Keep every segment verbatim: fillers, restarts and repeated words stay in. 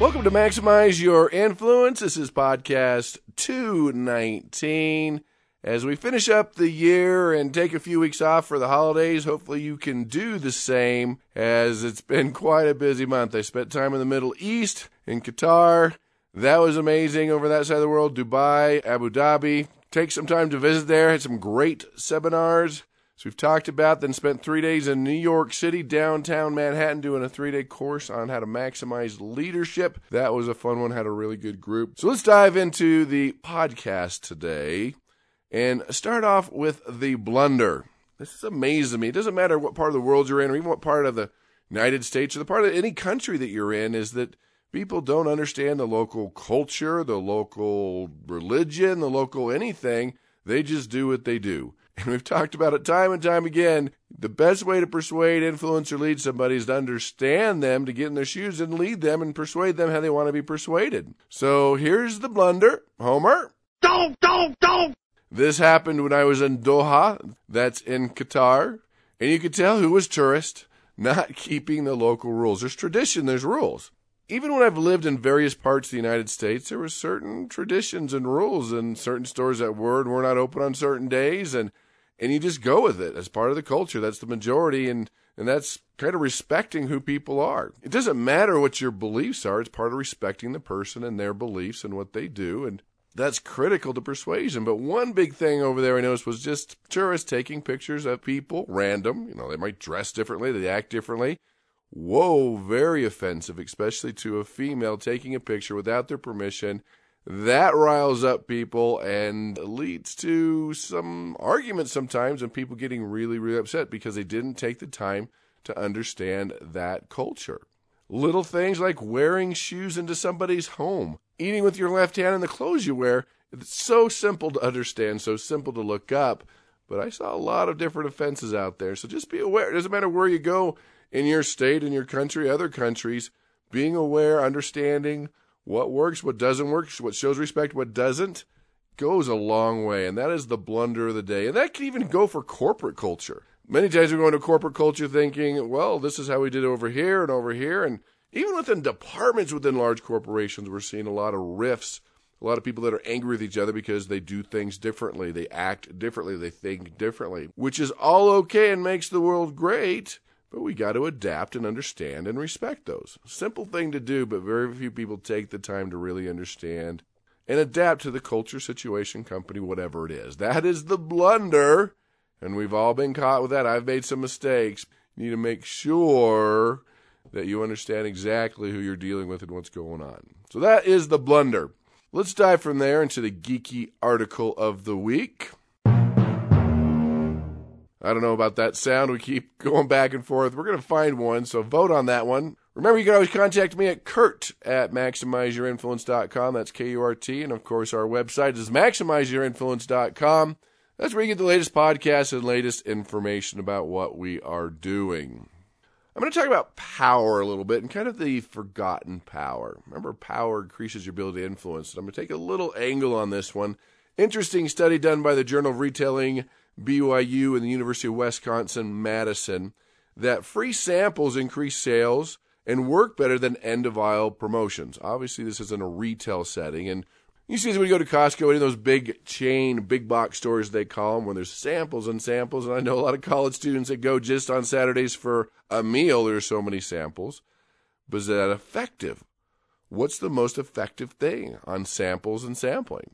Welcome to Maximize Your Influence. This is podcast two nineteen. As we finish up the year and take a few weeks off for the holidays, hopefully you can do the same, as it's been quite a busy month. I spent time in the Middle East, in Qatar. That was amazing over that side of the world. Dubai, Abu Dhabi. Take some time to visit there. Had some great seminars. So we've talked about, then spent three days in New York City, downtown Manhattan, doing a three-day course on how to maximize leadership. That was a fun one, had a really good group. So let's dive into the podcast today and start off with the blunder. This is amazing to me. It doesn't matter what part of the world you're in or even what part of the United States or the part of any country that you're in, is that people don't understand the local culture, the local religion, the local anything. They just do what they do. And we've talked about it time and time again. The best way to persuade, influence, or lead somebody is to understand them, to get in their shoes and lead them and persuade them how they want to be persuaded. So here's the blunder. Homer. Don't, don't, don't. This happened when I was in Doha. That's in Qatar. And you could tell who was tourist, not keeping the local rules. There's tradition, there's rules. Even when I've lived in various parts of the United States, there were certain traditions and rules, and certain stores that were and were not open on certain days, and and you just go with it as part of the culture. That's the majority, and, and that's kind of respecting who people are. It doesn't matter what your beliefs are. It's part of respecting the person and their beliefs and what they do, and that's critical to persuasion. But one big thing over there I noticed was just tourists taking pictures of people, random. You know, they might dress differently. They act differently. Whoa, very offensive, especially to a female taking a picture without their permission. That riles up people and leads to some arguments sometimes and people getting really, really upset because they didn't take the time to understand that culture. Little things like wearing shoes into somebody's home, eating with your left hand, and the clothes you wear. It's so simple to understand, so simple to look up. But I saw a lot of different offenses out there. So just be aware. It doesn't matter where you go. In your state, in your country, other countries, being aware, understanding what works, what doesn't work, what shows respect, what doesn't, goes a long way. And that is the blunder of the day. And that can even go for corporate culture. Many times we go into corporate culture thinking, well, this is how we did over here and over here. And even within departments within large corporations, we're seeing a lot of rifts, a lot of people that are angry with each other because they do things differently, they act differently, they think differently, which is all okay and makes the world great. But we got to adapt and understand and respect those. Simple thing to do, but very few people take the time to really understand and adapt to the culture, situation, company, whatever it is. That is the blunder, and we've all been caught with that. I've made some mistakes. You need to make sure that you understand exactly who you're dealing with and what's going on. So that is the blunder. Let's dive from there into the geeky article of the week. I don't know about that sound. We keep going back and forth. We're going to find one, so vote on that one. Remember, you can always contact me at Kurt at maximize your influence dot com. That's K U R T. And, of course, our website is maximize your influence dot com. That's where you get the latest podcasts and latest information about what we are doing. I'm going to talk about power a little bit and kind of the forgotten power. Remember, power increases your ability to influence. And I'm going to take a little angle on this one. Interesting study done by the Journal of Retailing, B Y U, and the University of Wisconsin-Madison, that free samples increase sales and work better than end-of-aisle promotions. Obviously, this is in a retail setting. And you see, when you go to Costco, any of those big chain, big box stores, they call them, when there's samples and samples. And I know a lot of college students that go just on Saturdays for a meal. There's so many samples. But is that effective? What's the most effective thing on samples and sampling?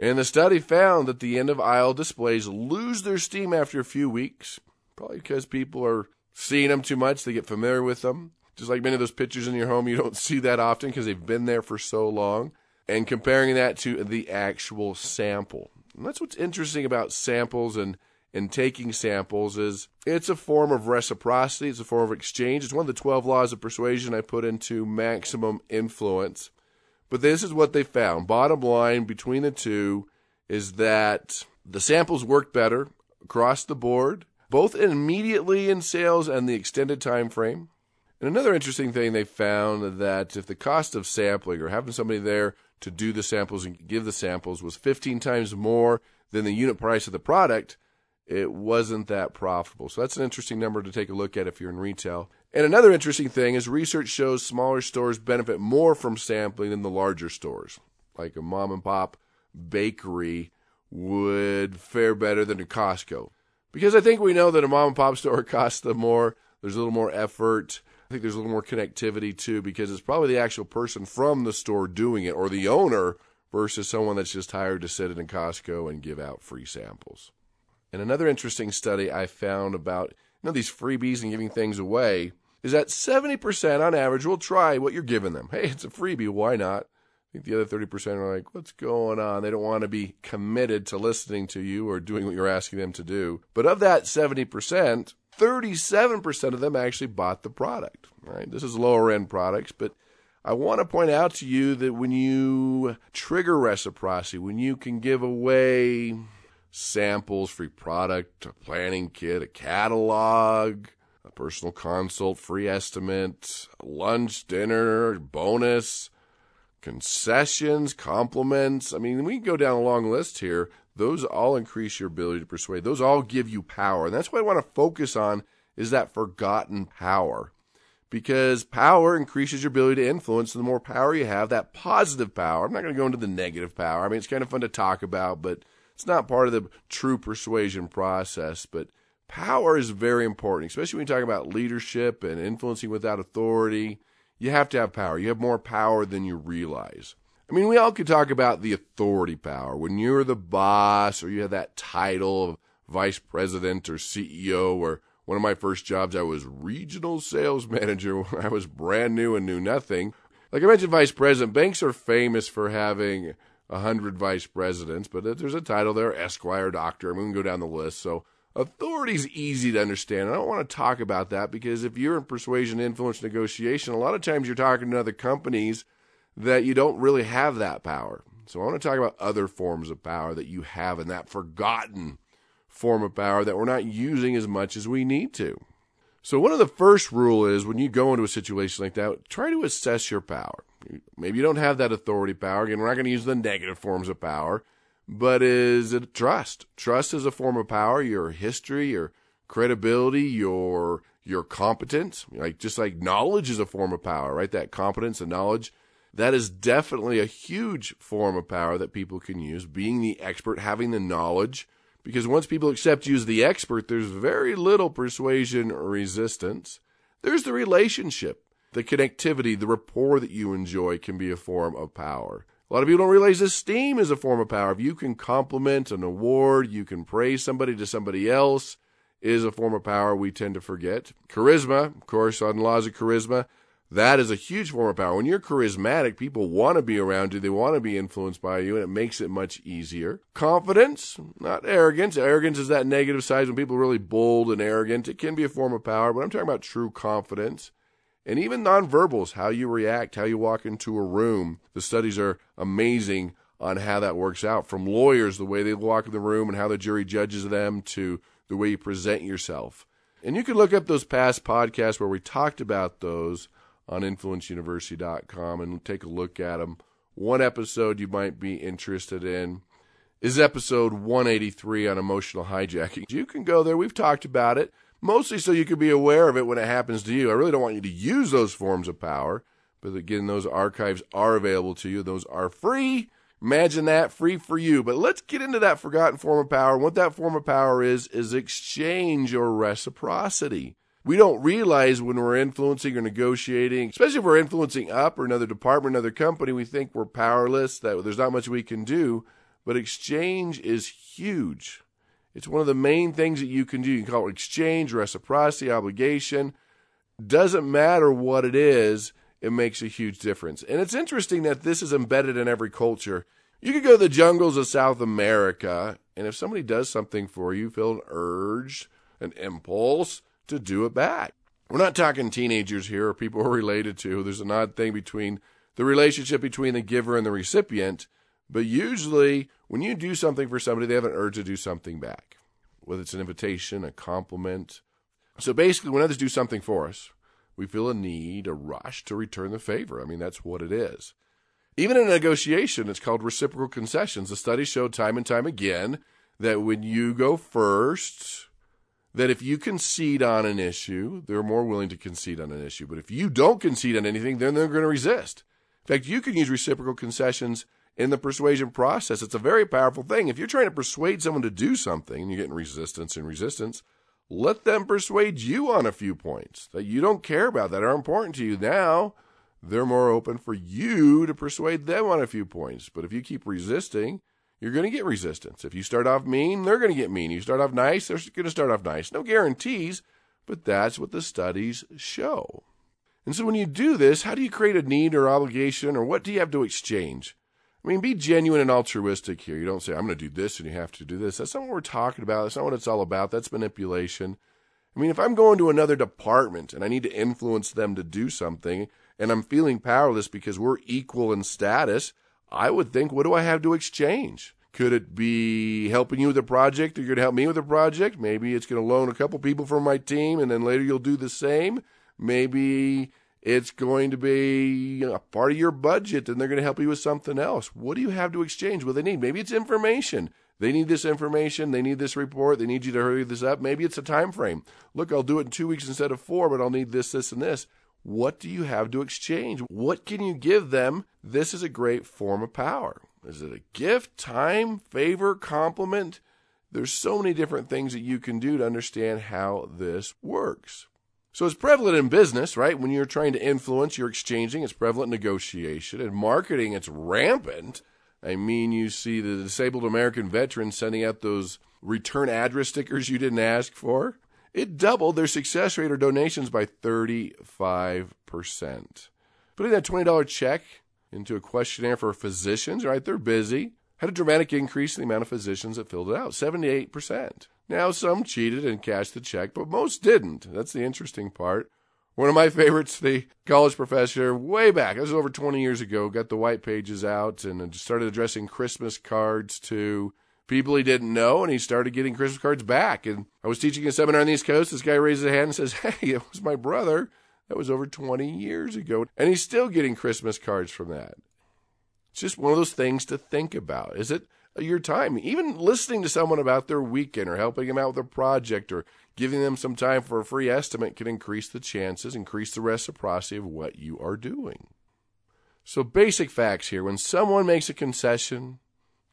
And the study found that the end-of-aisle displays lose their steam after a few weeks, probably because people are seeing them too much. They get familiar with them. Just like many of those pictures in your home, you don't see that often because they've been there for so long. And comparing that to the actual sample. And that's what's interesting about samples and, and taking samples is it's a form of reciprocity. It's a form of exchange. It's one of the twelve laws of persuasion I put into Maximum Influence. But this is what they found. Bottom line between the two is that the samples worked better across the board, both immediately in sales and the extended time frame. And another interesting thing they found that if the cost of sampling or having somebody there to do the samples and give the samples was fifteen times more than the unit price of the product, it wasn't that profitable. So that's an interesting number to take a look at if you're in retail. And another interesting thing is research shows smaller stores benefit more from sampling than the larger stores. Like a mom and pop bakery would fare better than a Costco. Because I think we know that a mom and pop store costs them more. There's a little more effort. I think there's a little more connectivity too, because it's probably the actual person from the store doing it or the owner versus someone that's just hired to sit in a Costco and give out free samples. And another interesting study I found about, you know, these freebies and giving things away is that seventy percent on average will try what you're giving them. Hey, it's a freebie. Why not? I think the other thirty percent are like, what's going on? They don't want to be committed to listening to you or doing what you're asking them to do. But of that seventy percent, thirty-seven percent of them actually bought the product, right? This is lower-end products, but I want to point out to you that when you trigger reciprocity, when you can give away samples, free product, a planning kit, a catalog, a personal consult, free estimate, lunch, dinner, bonus, concessions, compliments. I mean, we can go down a long list here. Those all increase your ability to persuade. Those all give you power. And that's what I want to focus on is that forgotten power. Because power increases your ability to influence. And the more power you have, that positive power. I'm not going to go into the negative power. I mean, it's kind of fun to talk about, but it's not part of the true persuasion process. But power is very important, especially when you talk about leadership and influencing without authority. You have to have power. You have more power than you realize. I mean, we all could talk about the authority power. When you're the boss or you have that title of vice president or C E O, or one of my first jobs, I was regional sales manager when I was brand new and knew nothing. Like I mentioned, vice president, banks are famous for having one hundred vice presidents, but there's a title there, Esquire, Doctor, and we can go down the list. So authority is easy to understand. I don't want to talk about that because if you're in persuasion, influence, negotiation, a lot of times you're talking to other companies that you don't really have that power. So I want to talk about other forms of power that you have and that forgotten form of power that we're not using as much as we need to. So one of the first rule is when you go into a situation like that, try to assess your power. Maybe you don't have that authority power. Again, we're not going to use the negative forms of power, but is it trust? Trust is a form of power. Your history, your credibility, your your competence, like just like knowledge is a form of power, right? That competence and knowledge, that is definitely a huge form of power that people can use, being the expert, having the knowledge, because once people accept you as the expert, there's very little persuasion or resistance. There's the relationship. The connectivity, the rapport that you enjoy can be a form of power. A lot of people don't realize esteem is a form of power. If you can compliment an award, you can praise somebody to somebody else, is a form of power we tend to forget. Charisma, of course, on Laws of Charisma, that is a huge form of power. When you're charismatic, people want to be around you. They want to be influenced by you, and it makes it much easier. Confidence, not arrogance. Arrogance is that negative side. When people are really bold and arrogant, it can be a form of power, but I'm talking about true confidence. And even nonverbals, how you react, how you walk into a room. The studies are amazing on how that works out. From lawyers, the way they walk in the room and how the jury judges them, to the way you present yourself. And you can look up those past podcasts where we talked about those on influence university dot com and take a look at them. One episode you might be interested in is episode one eighty-three on emotional hijacking. You can go there. We've talked about it. Mostly so you can be aware of it when it happens to you. I really don't want you to use those forms of power. But again, those archives are available to you. Those are free. Imagine that, free for you. But let's get into that forgotten form of power. And what that form of power is, is exchange or reciprocity. We don't realize when we're influencing or negotiating, especially if we're influencing up or another department, another company, we think we're powerless, that there's not much we can do. But exchange is huge. It's one of the main things that you can do. You can call it exchange, reciprocity, obligation. Doesn't matter what it is, it makes a huge difference. And it's interesting that this is embedded in every culture. You could go to the jungles of South America, and if somebody does something for you, feel an urge, an impulse to do it back. We're not talking teenagers here or people we're related to. There's an odd thing between the relationship between the giver and the recipient. But usually when you do something for somebody, they have an urge to do something back, whether it's an invitation, a compliment. So basically when others do something for us, we feel a need, a rush to return the favor. I mean, that's what it is. Even in a negotiation, it's called reciprocal concessions. The studies show time and time again that when you go first, that if you concede on an issue, they're more willing to concede on an issue. But if you don't concede on anything, then they're going to resist. In fact, you can use reciprocal concessions in the persuasion process. It's a very powerful thing. If you're trying to persuade someone to do something, and you're getting resistance and resistance, let them persuade you on a few points that you don't care about, that are important to you. Now, they're more open for you to persuade them on a few points. But if you keep resisting, you're going to get resistance. If you start off mean, they're going to get mean. You start off nice, they're going to start off nice. No guarantees, but that's what the studies show. And so when you do this, how do you create a need or obligation, or what do you have to exchange? I mean, be genuine and altruistic here. You don't say, I'm going to do this and you have to do this. That's not what we're talking about. That's not what it's all about. That's manipulation. I mean, if I'm going to another department and I need to influence them to do something and I'm feeling powerless because we're equal in status, I would think, what do I have to exchange? Could it be helping you with a project? Or you're going to help me with a project? Maybe it's going to loan a couple people from my team, and then later you'll do the same. Maybe it's going to be a part of your budget, and they're going to help you with something else. What do you have to exchange? What do they need? Maybe it's information. They need this information. They need this report. They need you to hurry this up. Maybe it's a time frame. Look, I'll do it in two weeks instead of four, but I'll need this, this, and this. What do you have to exchange? What can you give them? This is a great form of power. Is it a gift, time, favor, compliment? There's so many different things that you can do to understand how this works. So it's prevalent in business, right? When you're trying to influence, you're exchanging. It's prevalent in negotiation. In marketing, it's rampant. I mean, you see the disabled American veterans sending out those return address stickers you didn't ask for. It doubled their success rate or donations by thirty-five percent. Putting that twenty dollars check into a questionnaire for physicians, right, they're busy, had a dramatic increase in the amount of physicians that filled it out, seventy-eight percent. Now, some cheated and cashed the check, but most didn't. That's the interesting part. One of my favorites, the college professor, way back, this was over twenty years ago, got the white pages out and started addressing Christmas cards to people he didn't know, and he started getting Christmas cards back. And I was teaching a seminar on the East Coast. This guy raises a hand and says, hey, it was my brother. That was over twenty years ago. And he's still getting Christmas cards from that. It's just one of those things to think about. Is it your time? Even listening to someone about their weekend or helping them out with a project or giving them some time for a free estimate can increase the chances, increase the reciprocity of what you are doing. So basic facts here. When someone makes a concession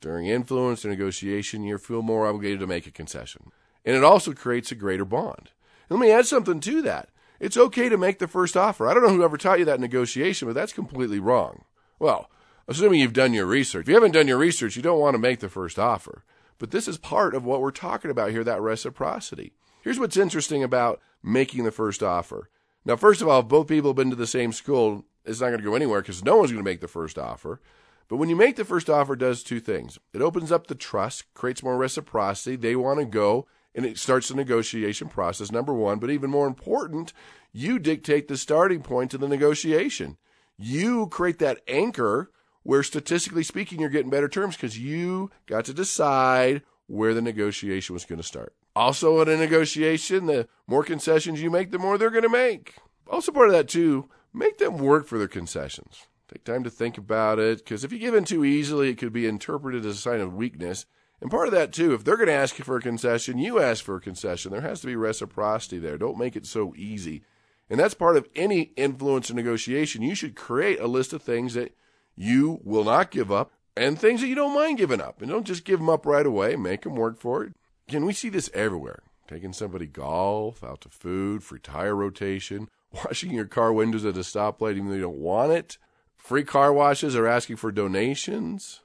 during influence or negotiation, you feel more obligated to make a concession. And it also creates a greater bond. And let me add something to that. It's okay to make the first offer. I don't know who ever taught you that in negotiation, but that's completely wrong. Well, assuming you've done your research. If you haven't done your research, you don't want to make the first offer. But this is part of what we're talking about here, that reciprocity. Here's what's interesting about making the first offer. Now, first of all, if both people have been to the same school, it's not going to go anywhere because no one's going to make the first offer. But when you make the first offer, it does two things. It opens up the trust, creates more reciprocity. They want to go, and it starts the negotiation process, number one. But even more important, you dictate the starting point to the negotiation. You create that anchor where, statistically speaking, you're getting better terms because you got to decide where the negotiation was going to start. Also, in a negotiation, the more concessions you make, the more they're going to make. Also part of that, too, make them work for their concessions. Take time to think about it, because if you give in too easily, it could be interpreted as a sign of weakness. And part of that, too, if they're going to ask you for a concession, you ask for a concession. There has to be reciprocity there. Don't make it so easy. And that's part of any influence or negotiation. You should create a list of things that you will not give up and things that you don't mind giving up. And don't just give them up right away. Make them work for it. Again, we see this everywhere. Taking somebody golf, out to food, free tire rotation, washing your car windows at a stoplight even though you don't want it. Free car washes or asking for donations,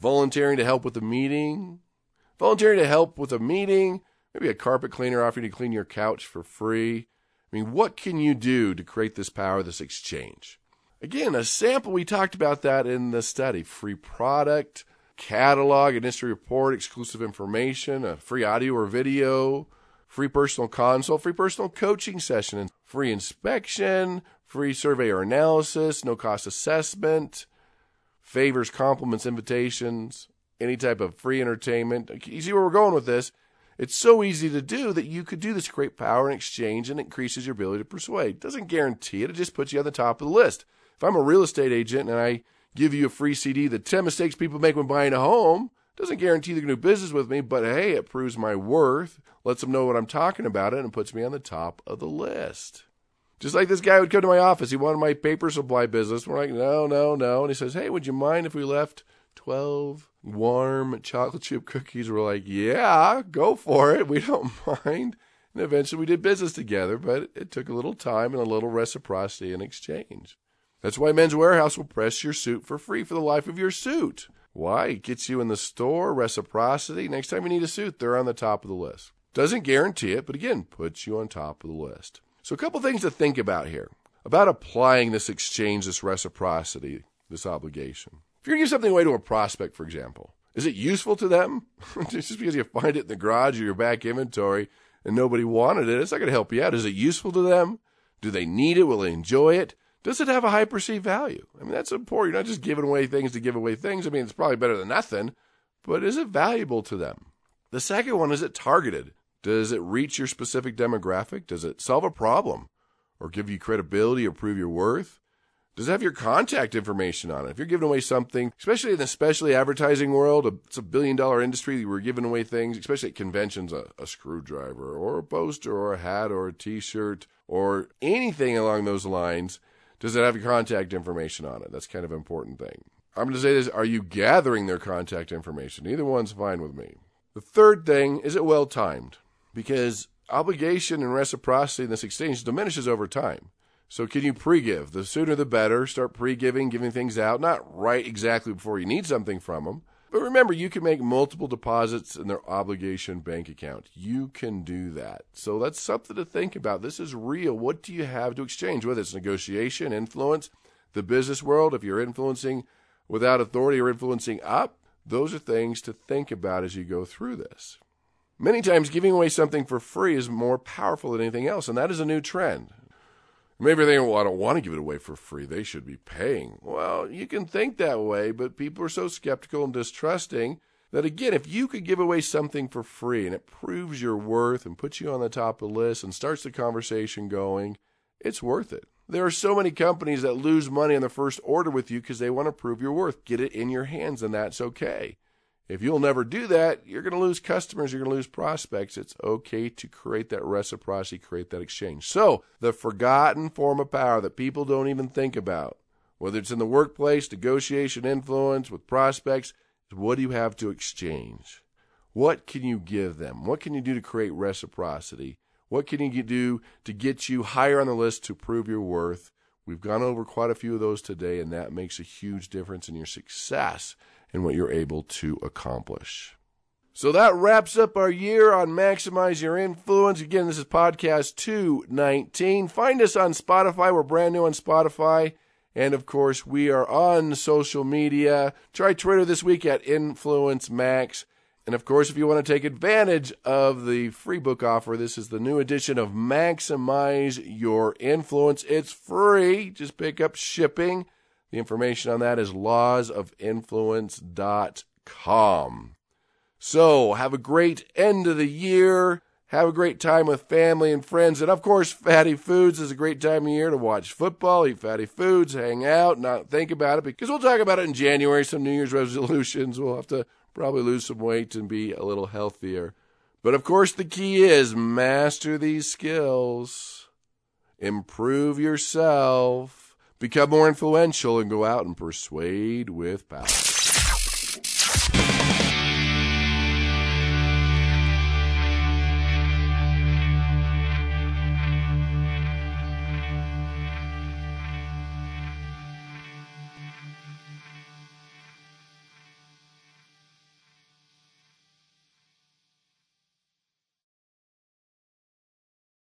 volunteering to help with a meeting, volunteering to help with a meeting, maybe a carpet cleaner offering to clean your couch for free. I mean, what can you do to create this power, this exchange? Again, a sample, we talked about that in the study, free product, catalog, an industry report, exclusive information, a free audio or video, free personal consult, free personal coaching session, and free inspection, free survey or analysis, no cost assessment, favors, compliments, invitations, any type of free entertainment. You see where we're going with this? It's so easy to do that you could do this. Great power in exchange, and it increases your ability to persuade. Doesn't guarantee it. It just puts you on the top of the list. If I'm a real estate agent and I give you a free C D, the ten mistakes people make when buying a home, doesn't guarantee they're going to do business with me, but hey, it proves my worth, lets them know what I'm talking about, it, and puts me on the top of the list. Just like this guy would come to my office. He wanted my paper supply business. We're like, no, no, no. And he says, hey, would you mind if we left twelve warm chocolate chip cookies? We're like, yeah, go for it. We don't mind. And eventually we did business together, but it took a little time and a little reciprocity in exchange. That's why Men's Warehouse will press your suit for free for the life of your suit. Why? It gets you in the store, reciprocity. Next time you need a suit, they're on the top of the list. Doesn't guarantee it, but again, puts you on top of the list. So a couple things to think about here, about applying this exchange, this reciprocity, this obligation. If you're going to give something away to a prospect, for example, is it useful to them? Just because you find it in the garage or your back inventory and nobody wanted it, it's not going to help you out. Is it useful to them? Do they need it? Will they enjoy it? Does it have a high perceived value? I mean, that's important. You're not just giving away things to give away things. I mean, it's probably better than nothing, but is it valuable to them? The second one, is it targeted? Does it reach your specific demographic? Does it solve a problem or give you credibility or prove your worth? Does it have your contact information on it? If you're giving away something, especially in the specialty advertising world, it's a billion-dollar industry. We're giving away things, especially at conventions, a, a screwdriver or a poster or a hat or a T-shirt or anything along those lines. Does it have your contact information on it? That's kind of an important thing. I'm going to say this. Are you gathering their contact information? Either one's fine with me. The third thing, is it well-timed? Because obligation and reciprocity in this exchange diminishes over time. So can you pre-give? The sooner the better. Start pre-giving, giving things out. Not right exactly before you need something from them. But remember, you can make multiple deposits in their obligation bank account. You can do that. So that's something to think about. This is real. What do you have to exchange? Whether it's negotiation, influence, the business world, if you're influencing without authority or influencing up, those are things to think about as you go through this. Many times giving away something for free is more powerful than anything else, and that is a new trend. Maybe you're thinking, well, I don't want to give it away for free. They should be paying. Well, you can think that way, but people are so skeptical and distrusting that, again, if you could give away something for free and it proves your worth and puts you on the top of the list and starts the conversation going, it's worth it. There are so many companies that lose money on the first order with you because they want to prove your worth. Get it in your hands, and that's okay. If you'll never do that, you're going to lose customers, you're going to lose prospects. It's okay to create that reciprocity, create that exchange. So the forgotten form of power that people don't even think about, whether it's in the workplace, negotiation, influence, with prospects, is what do you have to exchange? What can you give them? What can you do to create reciprocity? What can you do to get you higher on the list to prove your worth? We've gone over quite a few of those today, and that makes a huge difference in your success and what you're able to accomplish. So that wraps up our year on Maximize Your Influence. Again, this is podcast two nineteen. Find us on Spotify. We're brand new on Spotify. And, of course, we are on social media. Try Twitter this week at InfluenceMax. And, of course, if you want to take advantage of the free book offer, this is the new edition of Maximize Your Influence. It's free. Just pick up shipping. The information on that is laws of influence dot com. So have a great end of the year. Have a great time with family and friends. And, of course, Fatty Foods is a great time of year to watch football, eat fatty foods, hang out, not think about it, because we'll talk about it in January, some New Year's resolutions. We'll have to probably lose some weight and be a little healthier. But, of course, the key is master these skills, improve yourself, become more influential, and go out and persuade with power.